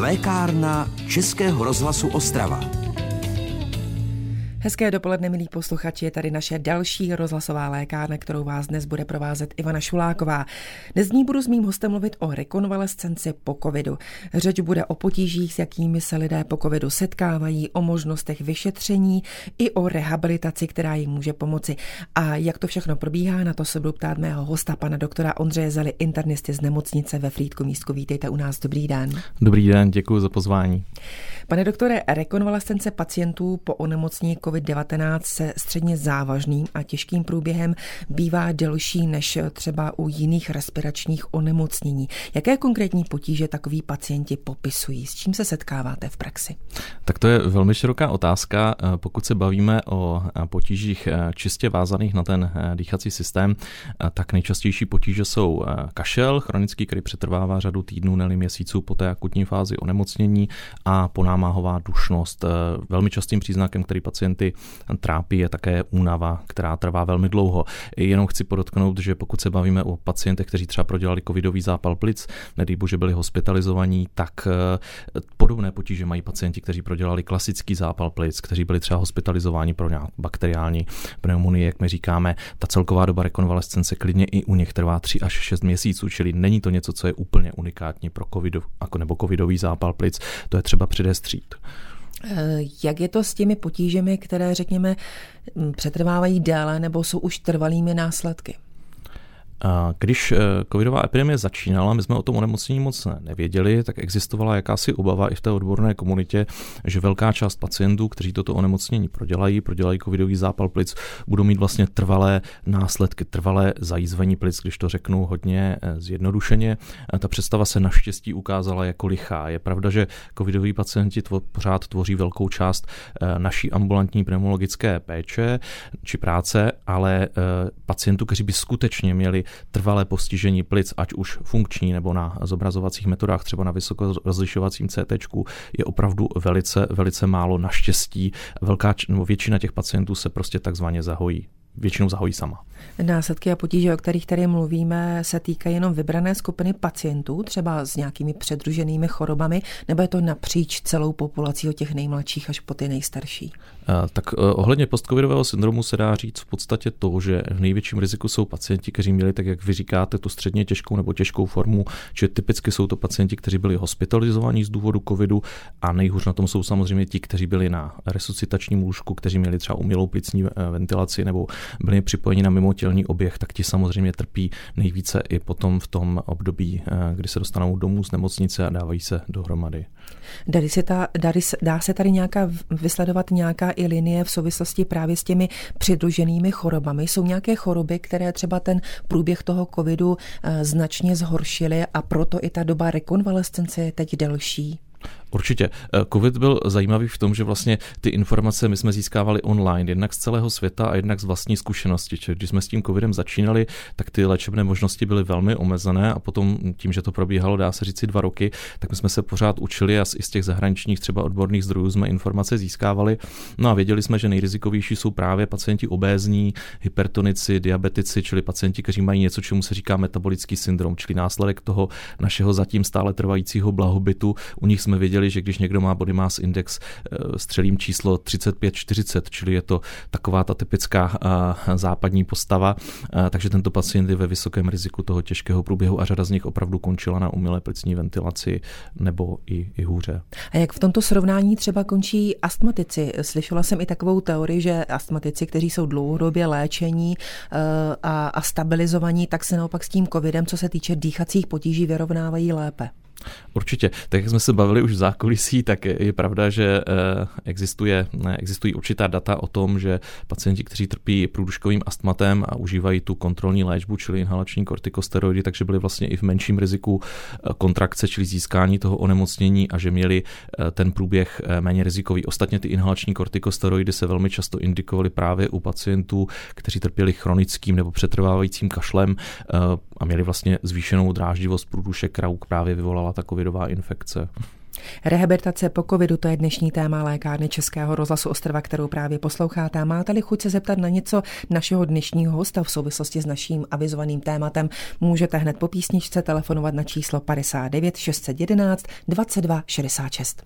Lékárna Českého rozhlasu Ostrava. Hezké dopoledne, milí posluchači, je tady naše další rozhlasová lékárna, kterou vás dnes bude provázet Ivana Šuláková. Dnes ní budu s mým hostem mluvit o rekonvalescenci po covidu. Řeč bude o potížích, s jakými se lidé po covidu setkávají, o možnostech vyšetření i o rehabilitaci, která jim může pomoci. A jak to všechno probíhá, na to se budu ptát mého hosta, pana doktora Ondřeje Zely, internisty z nemocnice ve Frýdku-Místku. Vítejte u nás, dobrý den. Dobrý den, děkuji za pozvání. Pane doktore, rekonvalescence pacientů po onemocnění COVID-19 se středně závažným a těžkým průběhem bývá delší než třeba u jiných respiračních onemocnění. Jaké konkrétní potíže takoví pacienti popisují? S čím se setkáváte v praxi? Tak to je velmi široká otázka. Pokud se bavíme o potížích čistě vázaných na ten dýchací systém, tak nejčastější potíže jsou kašel, chronický, který přetrvává řadu týdnů, ne-li měsíců po té akutní fázi onemocnění, a ponámáhová dušnost. Velmi častým příznakem, který pacienty trápí, je také únava, která trvá velmi dlouho. Jenom chci podotknout, že pokud se bavíme o pacientech, kteří třeba prodělali covidový zápal plic, nedej bože byli hospitalizovaní, tak podobné potíže mají pacienti, kteří prodělali klasický zápal plic, kteří byli třeba hospitalizováni pro nějakou bakteriální pneumonii, jak my říkáme. Ta celková doba rekonvalescence klidně i u nich trvá 3 až 6 měsíců, čili není to něco, co je úplně unikátní pro covid nebo covidový zápal plic, to je třeba předestřít. Jak je to s těmi potížemi, které, řekněme, přetrvávají déle nebo jsou už trvalými následky? Když covidová epidemie začínala, my jsme o tom onemocnění moc nevěděli, tak existovala jakási obava i v té odborné komunitě, že velká část pacientů, kteří toto onemocnění prodělají covidový zápal plic, budou mít vlastně trvalé následky, trvalé zajízvení plic, když to řeknu hodně zjednodušeně. Ta představa se naštěstí ukázala jako lichá. Je pravda, že covidoví pacienti pořád tvoří velkou část naší ambulantní pneumologické péče či práce, ale pacientů, kteří by skutečně měli trvalé postižení plic, ať už funkční nebo na zobrazovacích metodách, třeba na vysokorozlišovacím CTčku, je opravdu velice, velice málo. Naštěstí většina těch pacientů se prostě takzvaně zahojí. Většinou zahojí sama. Následky a potíže, o kterých tady mluvíme, se týkají jenom vybrané skupiny pacientů, třeba s nějakými předruženými chorobami, nebo je to napříč celou populací od těch nejmladších až po ty nejstarší? Tak ohledně postcovidového syndromu se dá říct v podstatě to, že v největším riziku jsou pacienti, kteří měli, tak jak vy říkáte, tu středně těžkou nebo těžkou formu, že typicky jsou to pacienti, kteří byli hospitalizovaní z důvodu covidu, a nejhůř na tom jsou samozřejmě ti, kteří byli na resuscitačním lůžku, kteří měli třeba umělou plicní ventilaci nebo byli připojeni na mimotělní oběh, tak ti samozřejmě trpí nejvíce i potom v tom období, kdy se dostanou domů z nemocnice a dávají se dohromady. Dá se tady vysledovat nějaká i linie v souvislosti právě s těmi přidruženými chorobami? Jsou nějaké choroby, které třeba ten průběh toho covidu značně zhoršily, a proto i ta doba rekonvalescence je teď delší? Určitě. Covid byl zajímavý v tom, že vlastně ty informace my jsme získávali online, jednak z celého světa a jednak z vlastní zkušenosti. Čili když jsme s tím covidem začínali, tak ty léčebné možnosti byly velmi omezené, a potom tím, že to probíhalo, dá se říci, 2 roky, tak my jsme se pořád učili a i z těch zahraničních třeba odborných zdrojů jsme informace získávali. No a věděli jsme, že nejrizikovější jsou právě pacienti obézní, hypertonici, diabetici, čili pacienti, kteří mají něco, čemu se říká metabolický syndrom, čili následek toho našeho zatím stále trvajícího blahobytu. U nich jsme věděli, že když někdo má body mass index, střelím číslo 35-40, čili je to taková ta typická západní postava, takže tento pacient je ve vysokém riziku toho těžkého průběhu a řada z nich opravdu končila na umělé plicní ventilaci nebo i hůře. A jak v tomto srovnání třeba končí astmatici? Slyšela jsem i takovou teorii, že astmatici, kteří jsou dlouhodobě léčení a stabilizovaní, tak se naopak s tím covidem, co se týče dýchacích potíží, vyrovnávají lépe. Určitě. Tak jak jsme se bavili už v zákulisí, tak je pravda, že existují určitá data o tom, že pacienti, kteří trpí průduškovým astmatem a užívají tu kontrolní léčbu, čili inhalační kortikosteroidy, takže byli vlastně i v menším riziku kontrakce, čili získání toho onemocnění, a že měli ten průběh méně rizikový. Ostatně ty inhalační kortikosteroidy se velmi často indikovaly právě u pacientů, kteří trpěli chronickým nebo přetrvávajícím kašlem a měli vlastně zvýšenou dráždivost průdušek, kterou právě vyvolala ta covidová infekce. Rehabilitace po covidu, to je dnešní téma Lékárny Českého rozhlasu Ostrava, kterou právě posloucháte. Máte-li chuť se zeptat na něco našeho dnešního hosta v souvislosti s naším avizovaným tématem, můžete hned po písničce telefonovat na číslo 59 611 22 66.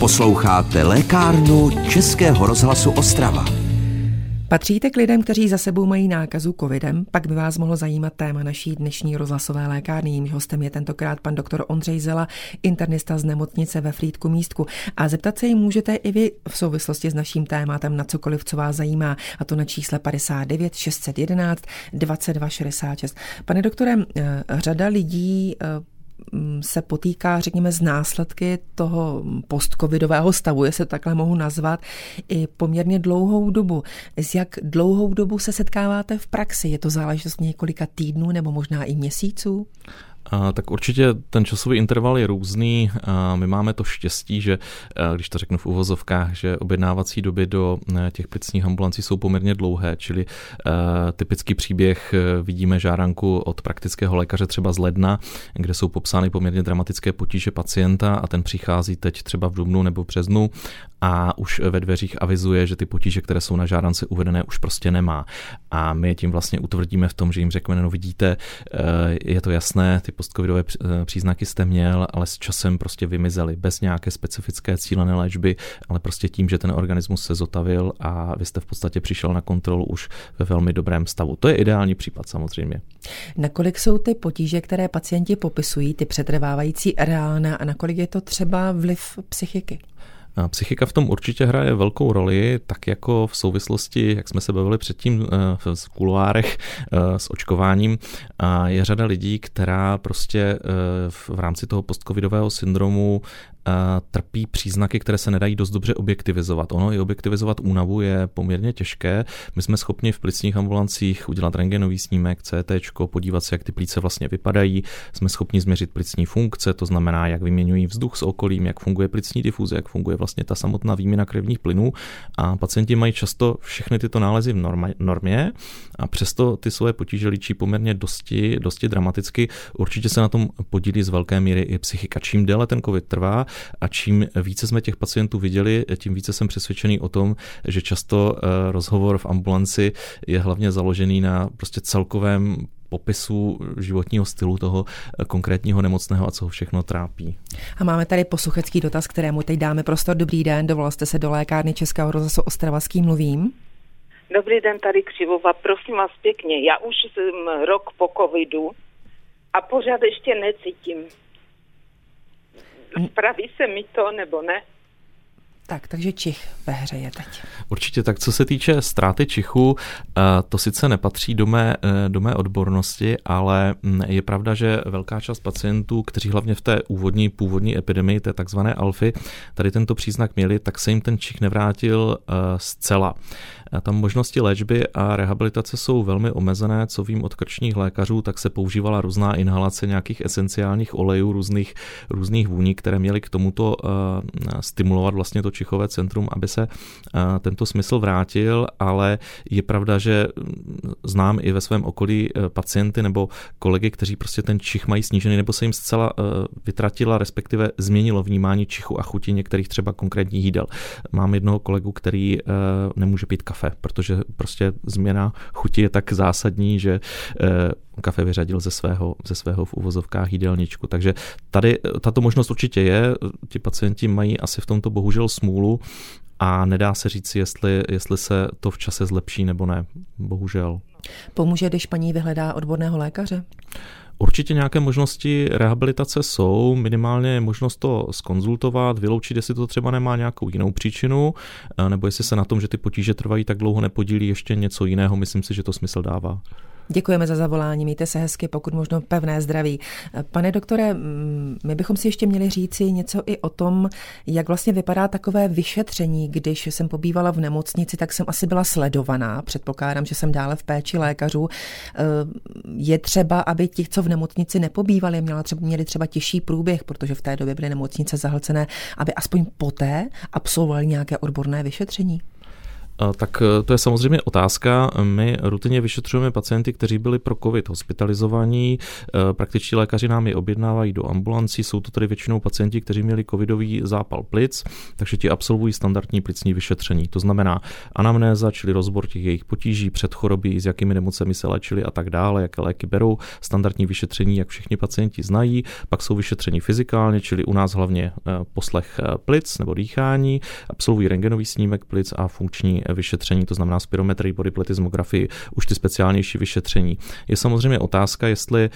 Posloucháte Lékárnu Českého rozhlasu Ostrava. Patříte k lidem, kteří za sebou mají nákazu covidem? Pak by vás mohlo zajímat téma naší dnešní rozhlasové lékárny. Jím hostem je tentokrát pan doktor Ondřej Zela, internista z nemocnice ve Frýdku-Místku. A zeptat se jim můžete i vy v souvislosti s naším tématem na cokoliv, co vás zajímá, a to na čísle 59 611 22 66. Pane doktore, řada lidí se potýká, řekněme, z následky toho postcovidového stavu, jestli to takhle mohu nazvat, i poměrně dlouhou dobu. Z jak dlouhou dobu se setkáváte v praxi? Je to záležitost několika týdnů nebo možná i měsíců? Tak určitě ten časový interval je různý. My máme to štěstí, že, když to řeknu v uvozovkách, že objednávací doby do těch plicních ambulancí jsou poměrně dlouhé, čili typický příběh vidíme žádanku od praktického lékaře třeba z ledna, kde jsou popsány poměrně dramatické potíže pacienta a ten přichází teď třeba v dubnu nebo březnu a už ve dveřích avizuje, že ty potíže, které jsou na žádance uvedené, už prostě nemá. A my tím vlastně utvrdíme v tom, že jim řekneme, no vidíte, je to jasné, ty postcovidové příznaky jste měl, ale s časem prostě vymizely bez nějaké specifické cílené léčby, ale prostě tím, že ten organismus se zotavil a vy jste v podstatě přišel na kontrolu už ve velmi dobrém stavu. To je ideální případ samozřejmě. Nakolik jsou ty potíže, které pacienti popisují, ty přetrvávající, reálné a nakolik je to třeba vliv psychiky? Psychika v tom určitě hraje velkou roli, tak jako v souvislosti, jak jsme se bavili předtím v kuloárech s očkováním, je řada lidí, která prostě v rámci toho postcovidového syndromu trpí příznaky, které se nedají dost dobře objektivizovat. Ono i objektivizovat únavu je poměrně těžké. My jsme schopni v plicních ambulancích udělat rentgenový snímek, CTčko, podívat se, jak ty plíce vlastně vypadají. Jsme schopni změřit plicní funkce, to znamená, jak vyměňují vzduch s okolím, jak funguje plicní difuze, jak funguje vlastně ta samotná výměna krevních plynů, a pacienti mají často všechny tyto nálezy v normě a přesto ty svoje potíže líčí poměrně dosti dramaticky. Určitě se na tom podílí z velké míry i psychika. Čím déle ten covid trvá a čím více jsme těch pacientů viděli, tím více jsem přesvědčený o tom, že často rozhovor v ambulanci je hlavně založený na prostě celkovém popisu životního stylu toho konkrétního nemocného a co ho všechno trápí. A máme tady posluchačský dotaz, kterému teď dáme prostor. Dobrý den, dovolal jste se do Lékárny Českého rozhlasu Ostrava, s kým mluvím? Dobrý den, tady Křivova, prosím vás pěkně. Já už jsem rok po covidu a pořád ještě necítím. Spraví se mi to, nebo ne? Tak, takže čich ve hře je teď. Určitě tak, co se týče ztráty čichu, to sice nepatří do mé odbornosti, ale je pravda, že velká část pacientů, kteří hlavně v té původní epidemii, té takzvané alfy, tady tento příznak měli, tak se jim ten čich nevrátil zcela. Tam možnosti léčby a rehabilitace jsou velmi omezené, co vím od krčních lékařů, tak se používala různá inhalace nějakých esenciálních olejů, různých vůní, které měly k tomuto stimulovat vlastně to čichové centrum, aby se tento smysl vrátil, ale je pravda, že znám i ve svém okolí pacienty nebo kolegy, kteří prostě ten čich mají snížený, nebo se jim zcela vytratila, respektive změnilo vnímání čichu a chuti některých třeba konkrétních jídel. Mám jednoho kolegu, který nemůže pít kafe, protože prostě změna chuti je tak zásadní, že kafe vyřadil ze svého v uvozovkách jídelníčku. Takže tady tato možnost určitě je, ti pacienti mají asi v tomto bohužel smůlu a nedá se říct, jestli se to v čase zlepší nebo ne, bohužel. Pomůže, když paní vyhledá odborného lékaře? Určitě nějaké možnosti rehabilitace jsou, minimálně je možnost to zkonzultovat, vyloučit, jestli to třeba nemá nějakou jinou příčinu, nebo jestli se na tom, že ty potíže trvají tak dlouho, nepodílí ještě něco jiného. Myslím si, že to smysl dává. Děkujeme za zavolání, mějte se hezky, pokud možno pevné zdraví. Pane doktore, my bychom si ještě měli říci něco i o tom, jak vlastně vypadá takové vyšetření. Když jsem pobývala v nemocnici, tak jsem asi byla sledovaná, předpokládám, že jsem dále v péči lékařů. Je třeba, aby ti, co v nemocnici nepobývali, měli třeba těžší průběh, protože v té době byly nemocnice zahlcené, aby aspoň poté absolvovali nějaké odborné vyšetření? Tak to je samozřejmě otázka. My rutinně vyšetřujeme pacienty, kteří byli pro COVID hospitalizovaní. Praktičtí lékaři nám je objednávají do ambulancí. Jsou to tedy většinou pacienti, kteří měli covidový zápal plic, takže ti absolvují standardní plicní vyšetření. To znamená anamnéza, čili rozbor těch jejich potíží, předchorobí, s jakými nemocemi se léčili a tak dále, jaké léky berou, standardní vyšetření, jak všichni pacienti znají. Pak jsou vyšetření fyzikálně, čili u nás hlavně poslech plic nebo dýchání, absolvují rentgenový snímek plic a funkční vyšetření, to znamená spirometrii, bodyplate, tomografii, už ty speciálnější vyšetření. Je samozřejmě otázka, jestli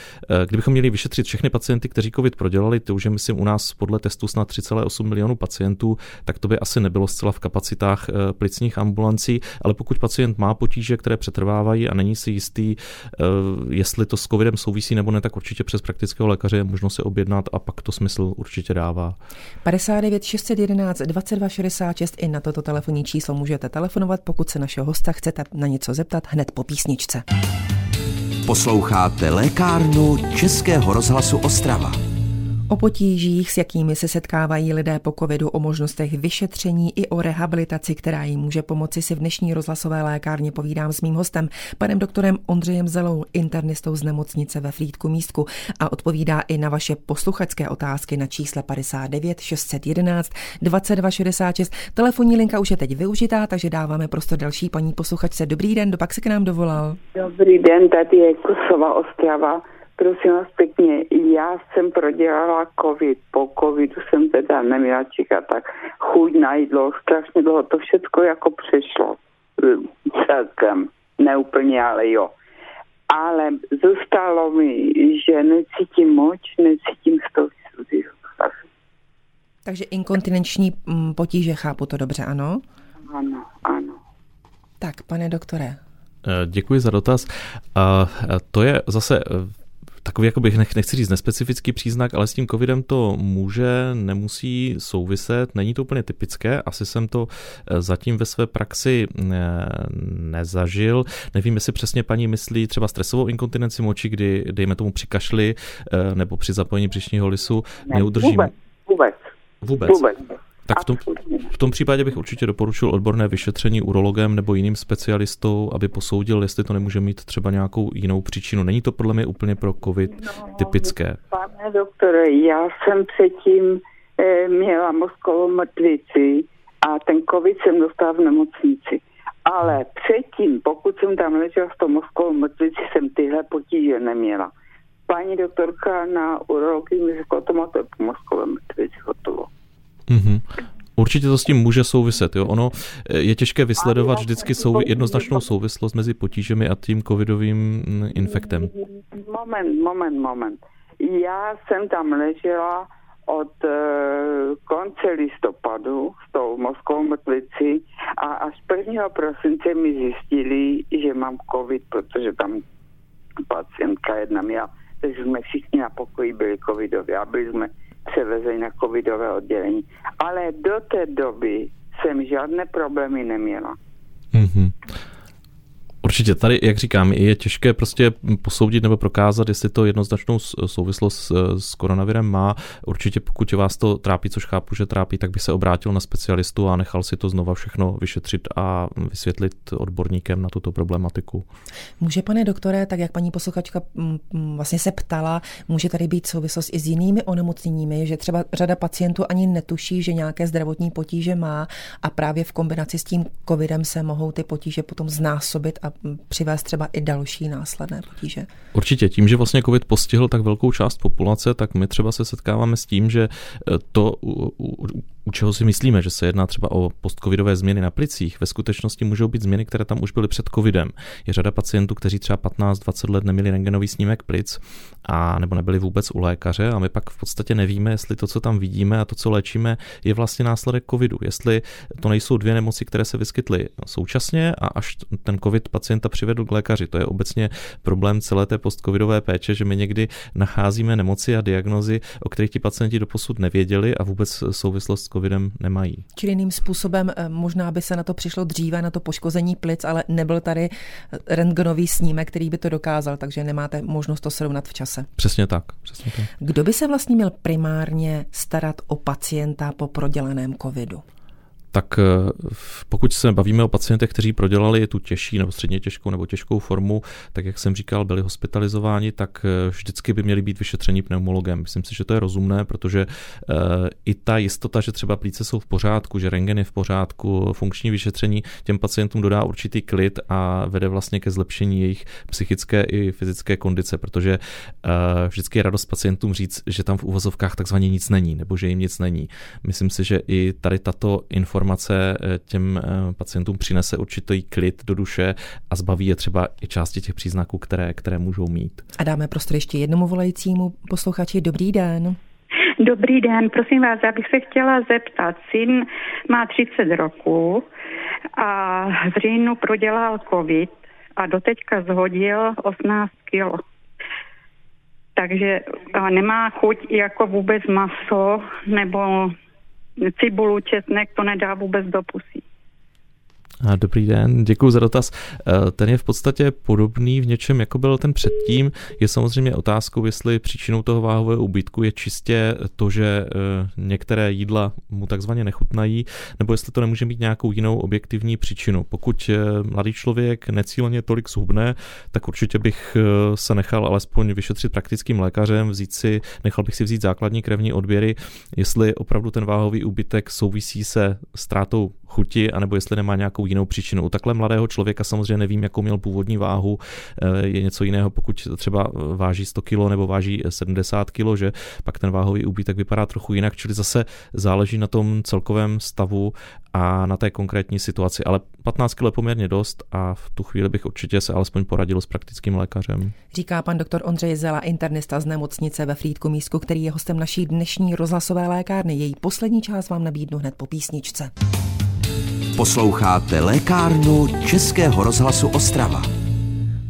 kdybychom měli vyšetřit všechny pacienty, kteří COVID prodělali, to už je, myslím, u nás podle testu snad 3,8 milionů pacientů, tak to by asi nebylo zcela v kapacitách plicních ambulancí, ale pokud pacient má potíže, které přetrvávají a není si jistý, jestli to s covidem souvisí nebo ne, tak určitě přes praktického lékaře je možno se objednat a pak to smysl určitě dává. 59 611 22 66 i na toto telefonní číslo můžete telefonovat, pokud se našeho hosta chcete na něco zeptat hned po písničce. Posloucháte Lékárnu Českého rozhlasu Ostrava. O potížích, s jakými se setkávají lidé po covidu, o možnostech vyšetření i o rehabilitaci, která jim může pomoci, si v dnešní rozhlasové lékárně povídám s mým hostem, panem doktorem Ondřejem Zelou, internistou z nemocnice ve Frýdku-Místku, a odpovídá i na vaše posluchačské otázky na čísle 59 611 22 66. Telefonní linka už je teď využitá, takže dáváme prostor další paní posluchačce. Dobrý den, dopak se k nám dovolal. Dobrý den, tady je Kusová, Ostrava. Prosím vás pěkně, já jsem prodělala covid, po covidu jsem teda neměla čekat tak chuť na jídlo, strašně dlouho, to všechno jako přišlo celkem, neúplně, ale jo. Ale zůstalo mi, že necítím moč, necítím stov. Takže inkontinenční potíže, chápu to dobře, ano? Ano, ano. Tak, pane doktore. Děkuji za dotaz. To je zase takový, jakoby, nechci říct nespecifický příznak, ale s tím covidem to může, nemusí souviset, není to úplně typické, asi jsem to zatím ve své praxi nezažil. Nevím, jestli přesně paní myslí třeba stresovou inkontinenci moči, kdy, dejme tomu, při kašli nebo při zapojení břišního lisu neudržíme. Vůbec. Tak v tom případě bych určitě doporučil odborné vyšetření urologem nebo jiným specialistou, aby posoudil, jestli to nemůže mít třeba nějakou jinou příčinu. Není to podle mě úplně pro covid typické. Pane doktore, já jsem předtím měla mozkovou mrtvici a ten covid jsem dostala v nemocnici. Ale předtím, pokud jsem tam ležela s tou mozkovou mrtvici, jsem tyhle potíže neměla. Paní doktorka na urologii mi řekla, to máte po mozkové mrtvici, hotovo. Mm-hmm. Určitě to s tím může souviset. Jo? Ono je těžké vysledovat vždycky jednoznačnou souvislost mezi potížemi a tím covidovým infektem. Moment. Já jsem tam ležela od konce listopadu s tou mozkovou mrtvicí a až 1. prosince mi zjistili, že mám covid, protože tam pacientka jedna měla, takže jsme všichni na pokoji byli covidově a byli jsme převezení na covidové oddělení. Ale do té doby jsem žádné problémy neměla. Mm-hmm. Určitě tady, jak říkám, je těžké prostě posoudit nebo prokázat, jestli to jednoznačnou souvislost s koronavirem má. Určitě pokud vás to trápí, což chápu, že trápí, tak by se obrátil na specialistu a nechal si to znova všechno vyšetřit a vysvětlit odborníkem na tuto problematiku. Může, pane doktore, tak jak paní posluchačka vlastně se ptala, může tady být souvislost i s jinými onemocněními, že třeba řada pacientů ani netuší, že nějaké zdravotní potíže má a právě v kombinaci s tím covidem se mohou ty potíže potom znásobit a přivést třeba i další následné potíže. Určitě. Tím, že vlastně covid postihl tak velkou část populace, tak my třeba se setkáváme s tím, že to, u čeho si myslíme, že se jedná třeba o postcovidové změny na plicích, ve skutečnosti můžou být změny, které tam už byly před covidem. Je řada pacientů, kteří třeba 15-20 let neměli rentgenový snímek plic a nebo nebyli vůbec u lékaře a my pak v podstatě nevíme, jestli to, co tam vidíme a to, co léčíme, je vlastně následek covidu. Jestli to nejsou dvě nemoci, které se vyskytly současně a až ten covid pacienta přivedl k lékaři. To je obecně problém celé té postcovidové péče, že my někdy nacházíme nemoci a diagnózy, o kterých ti pacienti doposud nevěděli a vůbec souvislost s covidem nemají. Čili jiným způsobem možná by se na to přišlo dříve, na to poškození plic, ale nebyl tady rentgenový snímek, který by to dokázal, takže nemáte možnost to srovnat v čase. Přesně tak. Kdo by se vlastně měl primárně starat o pacienta po prodělaném covidu? tak pokud se bavíme o pacientech, kteří prodělali tu těžší nebo středně těžkou nebo těžkou formu, tak jak jsem říkal, byli hospitalizováni, tak vždycky by měli být vyšetřeni pneumologem. Myslím si, že to je rozumné, protože i ta jistota, že třeba plíce jsou v pořádku, že rentgen je v pořádku, funkční vyšetření těm pacientům dodá určitý klid a vede vlastně ke zlepšení jejich psychické i fyzické kondice, protože vždycky je radost pacientům říct, že tam v uvozovkách takzvaně nic není nebo že jim nic není. Myslím si, že i tady tato informace těm pacientům přinese určitý klid do duše a zbaví je třeba i části těch příznaků, které můžou mít. A dáme prostor ještě jednomu volajícímu posluchači. Dobrý den. Dobrý den, prosím vás, já bych se chtěla zeptat. Syn má 30 roků a v říjnu prodělal covid a doteďka zhodil 18 kilo. Takže nemá chuť jako vůbec maso nebo cibulu, česnek, to nedá vůbec do pusy. Dobrý den, děkuji za dotaz. Ten je v podstatě podobný v něčem, jako byl ten předtím. Je samozřejmě otázkou, jestli příčinou toho váhového úbytku je čistě to, že některé jídla mu takzvaně nechutnají, nebo jestli to nemůže mít nějakou jinou objektivní příčinu. Pokud mladý člověk necíleně tolik zhubne, tak určitě bych se nechal alespoň vyšetřit praktickým lékařem, nechal bych si vzít základní krevní odběry, jestli opravdu ten váhový úbytek souvisí se ztrátou chuti, anebo jestli nemá nějakou jinou příčinu. U takhle mladého člověka samozřejmě nevím, jakou měl původní váhu. Je něco jiného, pokud třeba váží 100 kg nebo váží 70 kg, že pak ten váhový úbytek vypadá trochu jinak, čili zase záleží na tom celkovém stavu a na té konkrétní situaci. Ale 15 kg je poměrně dost a v tu chvíli bych určitě se alespoň poradil s praktickým lékařem. Říká pan doktor Ondřej Zela, internista z nemocnice ve Frýdku-Místku, který je hostem naší dnešní rozhlasové lékárny. Její poslední část vám nabídnu hned po písničce. Posloucháte Lékárnu Českého rozhlasu Ostrava.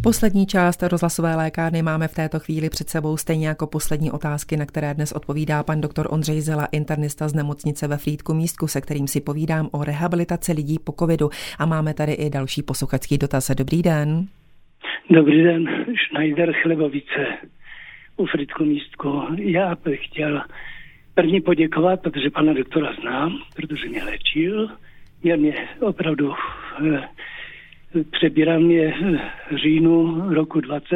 Poslední část rozhlasové lékárny máme v této chvíli před sebou, stejně jako poslední otázky, na které dnes odpovídá pan doktor Ondřej Zela, internista z nemocnice ve Frýdku-Místku, se kterým si povídám o rehabilitaci lidí po covidu. A máme tady i další posluchačský dotaz. Dobrý den. Dobrý den, Schneider Chlebovice u Frýdku-Místku. Já bych chtěl první poděkovat, protože pana doktora znám, protože mě léčil. Mě opravdu přebírám mě říjnu roku 20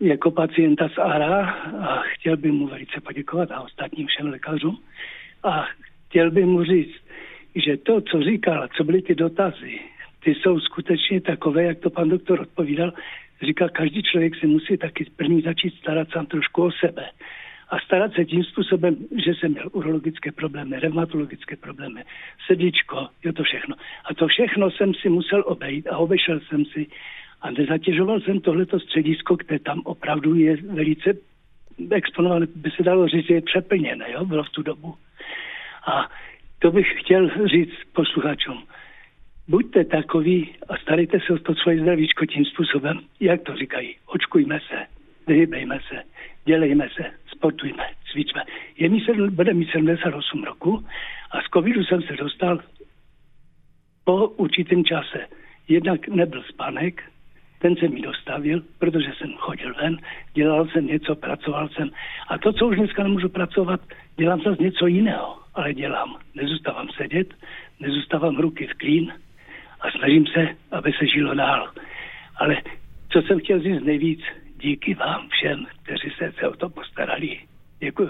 jako pacienta z ARA a chtěl bych mu velice poděkovat a ostatním všem lékařům a chtěl bych mu říct, že to, co říkal, co byly ty dotazy, ty jsou skutečně takové, jak to pan doktor odpovídal, říkal, každý člověk se musí taky první začít starat sám trošku o sebe. A starat se tím způsobem, že jsem měl urologické problémy, revmatologické problémy, srdíčko, jo to všechno. A to všechno jsem si musel obejít a obešel jsem si a nezatěžoval jsem tohleto středisko, které tam opravdu je velice exponované, by se dalo říct, je přeplněné, jo, bylo v tu dobu. A to bych chtěl říct posluchačům. Buďte takoví a starejte se o to svoje zdravíčko tím způsobem, jak to říkají, očkujme se, vyhybejme se, dělejme se, sportujme, cvičme. Bude mít 78 roku a z covidu jsem se dostal po určitém čase. Jednak nebyl spánek, ten se mi dostavil, protože jsem chodil ven, dělal jsem něco, pracoval jsem. A to, co už dneska nemůžu pracovat, dělám zase něco jiného, ale dělám. Nezůstávám sedět, nezůstávám ruky v klín a snažím se, aby se žilo dál. Ale co jsem chtěl říct nejvíc, díky vám všem, kteří se o to postarali. Děkuju.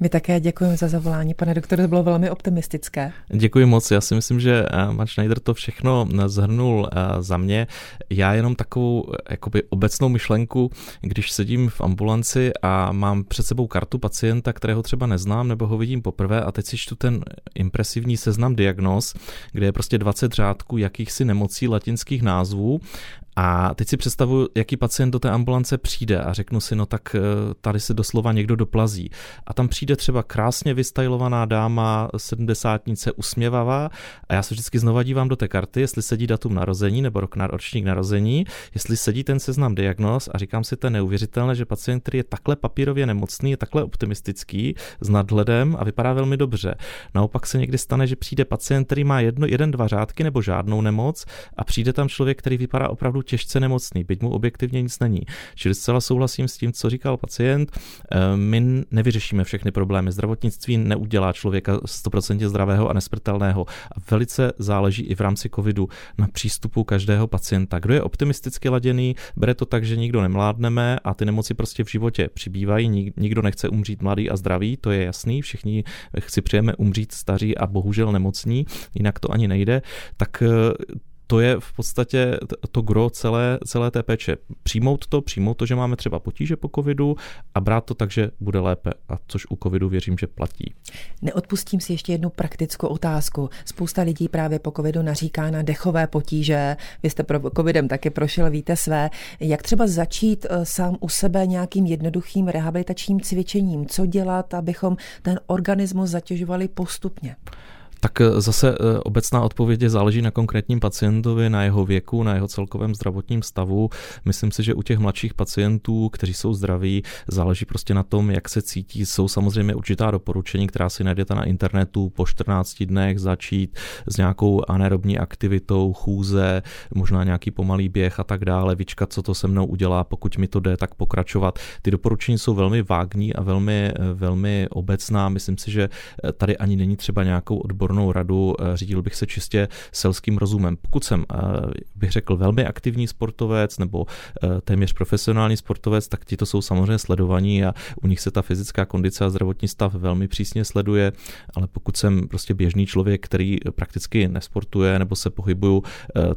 My také děkujeme za zavolání, pane doktore, to bylo velmi optimistické. Děkuji moc, já si myslím, že pan Schneider to všechno zhrnul za mě. Já jenom takovou jakoby obecnou myšlenku, když sedím v ambulanci a mám před sebou kartu pacienta, kterého třeba neznám nebo ho vidím poprvé a teď si čtu ten impresivní seznam diagnóz, kde je prostě 20 řádků jakýchsi nemocí latinských názvů. A teď si představuju, jaký pacient do té ambulance přijde a řeknu si, no tak tady se doslova někdo doplazí. A tam přijde třeba krásně vystylovaná dáma, sedmdesátnice, usměvavá a já se vždycky znova dívám do té karty, jestli sedí datum narození nebo ročník narození, jestli sedí ten seznam diagnóz a říkám si, to je neuvěřitelné, že pacient, který je takhle papírově nemocný, je takhle optimistický, s nadhledem a vypadá velmi dobře. Naopak se někdy stane, že přijde pacient, který má jeden, dva řádky nebo žádnou nemoc a přijde tam člověk, který vypadá opravdu opravdu těžce nemocný, byť mu objektivně nic není. Čili zcela souhlasím s tím, co říkal pacient. My nevyřešíme všechny problémy. Zdravotnictví neudělá člověka 100% zdravého a nesmrtelného. A velice záleží i v rámci covidu na přístupu každého pacienta. Kdo je optimisticky laděný, bere to tak, že nikdo nemládneme a ty nemoci prostě v životě přibývají. Nikdo nechce umřít mladý a zdravý, to je jasný. Všichni si přejeme umřít staří a bohužel nemocní, jinak to ani nejde. Tak to je v podstatě to gro celé té péče. Přijmout to, že máme třeba potíže po covidu a brát to tak, že bude lépe, a což u covidu věřím, že platí. Neodpustím si ještě jednu praktickou otázku. Spousta lidí právě po covidu naříká na dechové potíže. Vy jste covidem taky prošel, víte své. Jak třeba začít sám u sebe nějakým jednoduchým rehabilitačním cvičením? Co dělat, abychom ten organismus zatěžovali postupně? Tak zase obecná odpověď záleží na konkrétním pacientovi, na jeho věku, na jeho celkovém zdravotním stavu. Myslím si, že u těch mladších pacientů, kteří jsou zdraví, záleží prostě na tom, jak se cítí. Jsou samozřejmě určitá doporučení, která si najdete na internetu, po 14 dnech začít s nějakou anaerobní aktivitou, chůze, možná nějaký pomalý běh a tak dále, vyčkat, co to se mnou udělá, pokud mi to jde, tak pokračovat. Ty doporučení jsou velmi vágní a velmi obecná. Myslím si, že tady ani není třeba nějakou odbornou radu, řídil bych se čistě selským rozumem. Pokud jsem, bych řekl, velmi aktivní sportovec nebo téměř profesionální sportovec, tak ti to jsou samozřejmě sledovaní a u nich se ta fyzická kondice a zdravotní stav velmi přísně sleduje, ale pokud jsem prostě běžný člověk, který prakticky nesportuje nebo se pohybuju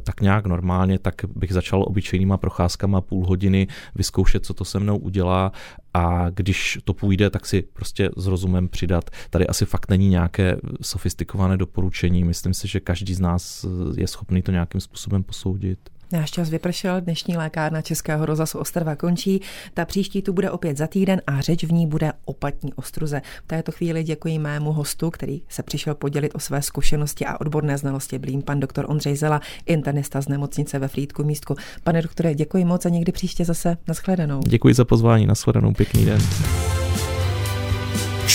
tak nějak normálně, tak bych začal obyčejnýma procházkama půl hodiny vyzkoušet, co to se mnou udělá, a když to půjde, tak si prostě s rozumem přidat. Tady asi fakt není nějaké sofistikované doporučení. Myslím si, že každý z nás je schopný to nějakým způsobem posoudit. Náš čas vypršel, dnešní Lékárna Českého rozhlasu Ostrava končí. Ta příští tu bude opět za týden a řeč v ní bude o patní ostruze. V této chvíli děkuji mému hostu, který se přišel podělit o své zkušenosti a odborné znalosti, blím pan doktor Ondřej Zela, internista z nemocnice ve Frýdku-Místku. Pane doktore, děkuji moc a někdy příště zase. Nashledanou. Děkuji za pozvání, nashledanou, pěkný den.